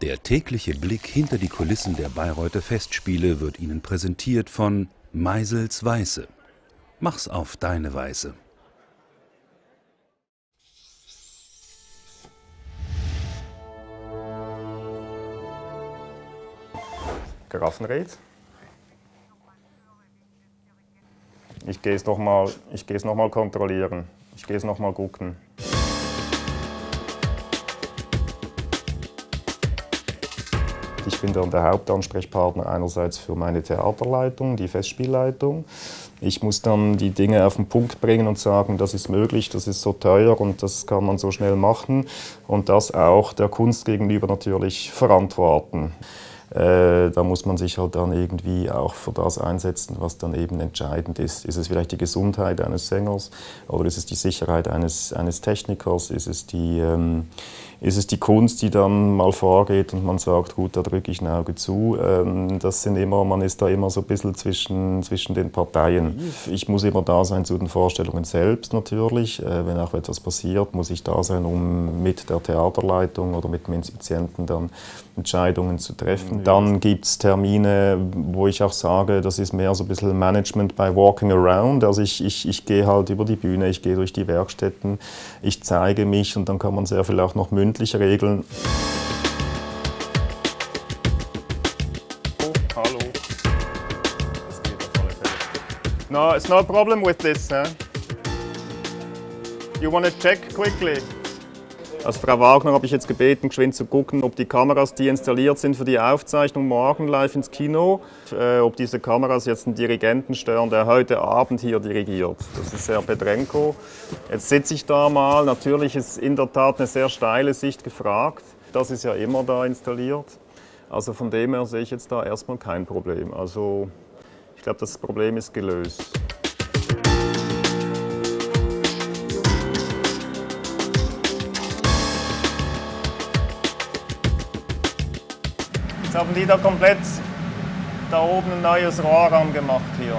Der tägliche Blick hinter die Kulissen der Bayreuther Festspiele wird Ihnen präsentiert von Meisels Weiße. Mach's auf deine Weise. Grafenried. Ich gehe es nochmal kontrollieren. Ich gehe es nochmal gucken. Ich bin dann der Hauptansprechpartner einerseits für meine Theaterleitung, die Festspielleitung. Ich muss dann die Dinge auf den Punkt bringen und sagen, das ist möglich, das ist so teuer und das kann man so schnell machen. Und das auch der Kunst gegenüber natürlich verantworten. Da muss man sich halt dann irgendwie auch für das einsetzen, was dann eben entscheidend ist. Ist es vielleicht die Gesundheit eines Sängers oder ist es die Sicherheit eines Technikers? Ist es die Kunst, die dann mal vorgeht und man sagt, gut, da drücke ich ein Auge zu? Man ist da immer so ein bisschen zwischen den Parteien. Ich muss immer da sein zu den Vorstellungen selbst natürlich. Wenn auch etwas passiert, muss ich da sein, um mit der Theaterleitung oder mit dem Inspizienten dann Entscheidungen zu treffen. Dann gibt es Termine, wo ich auch sage, das ist mehr so ein bisschen Management by walking around. Also ich gehe halt über die Bühne, ich gehe durch die Werkstätten, ich zeige mich und dann kann man sehr viel auch noch mündlich regeln. Oh, hallo. Das geht auf alle Fälle. No, it's no problem with this, huh? You want to check quickly? Also Frau Wagner habe ich jetzt gebeten, geschwind zu gucken, ob die Kameras, die installiert sind für die Aufzeichnung morgen live ins Kino, ob diese Kameras jetzt einen Dirigenten stören, der heute Abend hier dirigiert. Das ist Herr Petrenko. Jetzt sitze ich da mal. Natürlich ist in der Tat eine sehr steile Sicht gefragt. Das ist ja immer da installiert. Also von dem her sehe ich jetzt da erstmal kein Problem. Also ich glaube, das Problem ist gelöst. Haben die da komplett da oben ein neues Rohr angemacht hier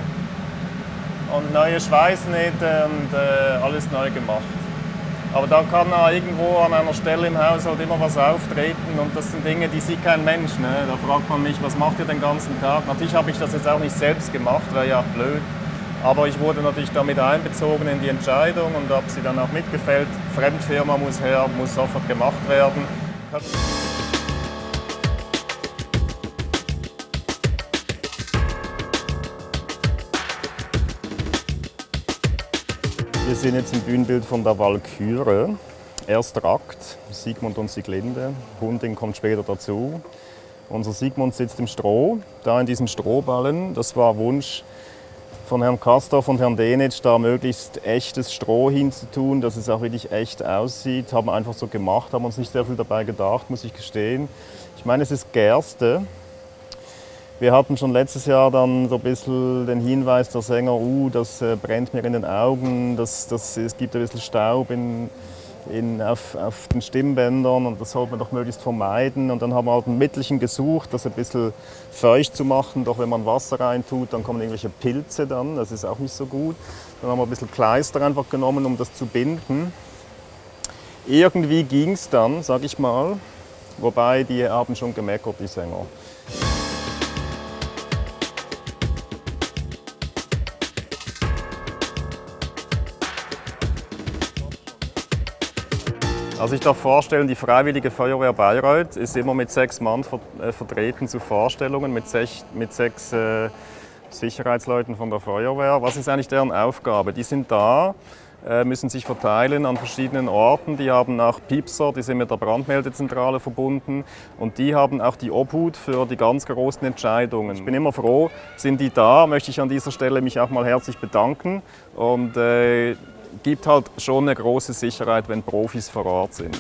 und neue Schweißnähte und alles neu gemacht. Aber da kann auch irgendwo an einer Stelle im Haus halt immer was auftreten und das sind Dinge, die sieht kein Mensch. Ne? Da fragt man mich, was macht ihr den ganzen Tag? Natürlich habe ich das jetzt auch nicht selbst gemacht, wäre ja blöd. Aber ich wurde natürlich damit einbezogen in die Entscheidung und habe sie dann auch mitgefällt. Fremdfirma muss her, muss sofort gemacht werden. Wir sind jetzt im Bühnenbild von der Walküre. Erster Akt, Sigmund und Sieglinde. Hunding kommt später dazu. Unser Sigmund sitzt im Stroh, da in diesen Strohballen. Das war Wunsch von Herrn Kastorf und Herrn Denitsch, da möglichst echtes Stroh hinzutun, dass es auch wirklich echt aussieht. Haben wir einfach so gemacht, haben uns nicht sehr viel dabei gedacht, muss ich gestehen. Ich meine, es ist Gerste. Wir hatten schon letztes Jahr dann so ein bisschen den Hinweis der Sänger, das brennt mir in den Augen, es gibt ein bisschen Staub auf den Stimmbändern und das sollte man doch möglichst vermeiden. Und dann haben wir halt ein Mittelchen gesucht, das ein bisschen feucht zu machen, doch wenn man Wasser reintut, dann kommen irgendwelche Pilze dann, das ist auch nicht so gut. Dann haben wir ein bisschen Kleister einfach genommen, um das zu binden. Irgendwie ging es dann, sag ich mal, wobei die haben schon gemeckert, die Sänger. Also ich darf vorstellen, die Freiwillige Feuerwehr Bayreuth ist immer mit 6 Mann vertreten zu Vorstellungen, mit sechs Sicherheitsleuten von der Feuerwehr. Was ist eigentlich deren Aufgabe? Die sind da, müssen sich verteilen an verschiedenen Orten. Die haben auch Piepser, die sind mit der Brandmeldezentrale verbunden und die haben auch die Obhut für die ganz großen Entscheidungen. Ich bin immer froh, sind die da, möchte ich an dieser Stelle mich auch mal herzlich bedanken. Und gibt halt schon eine große Sicherheit, wenn Profis vor Ort sind.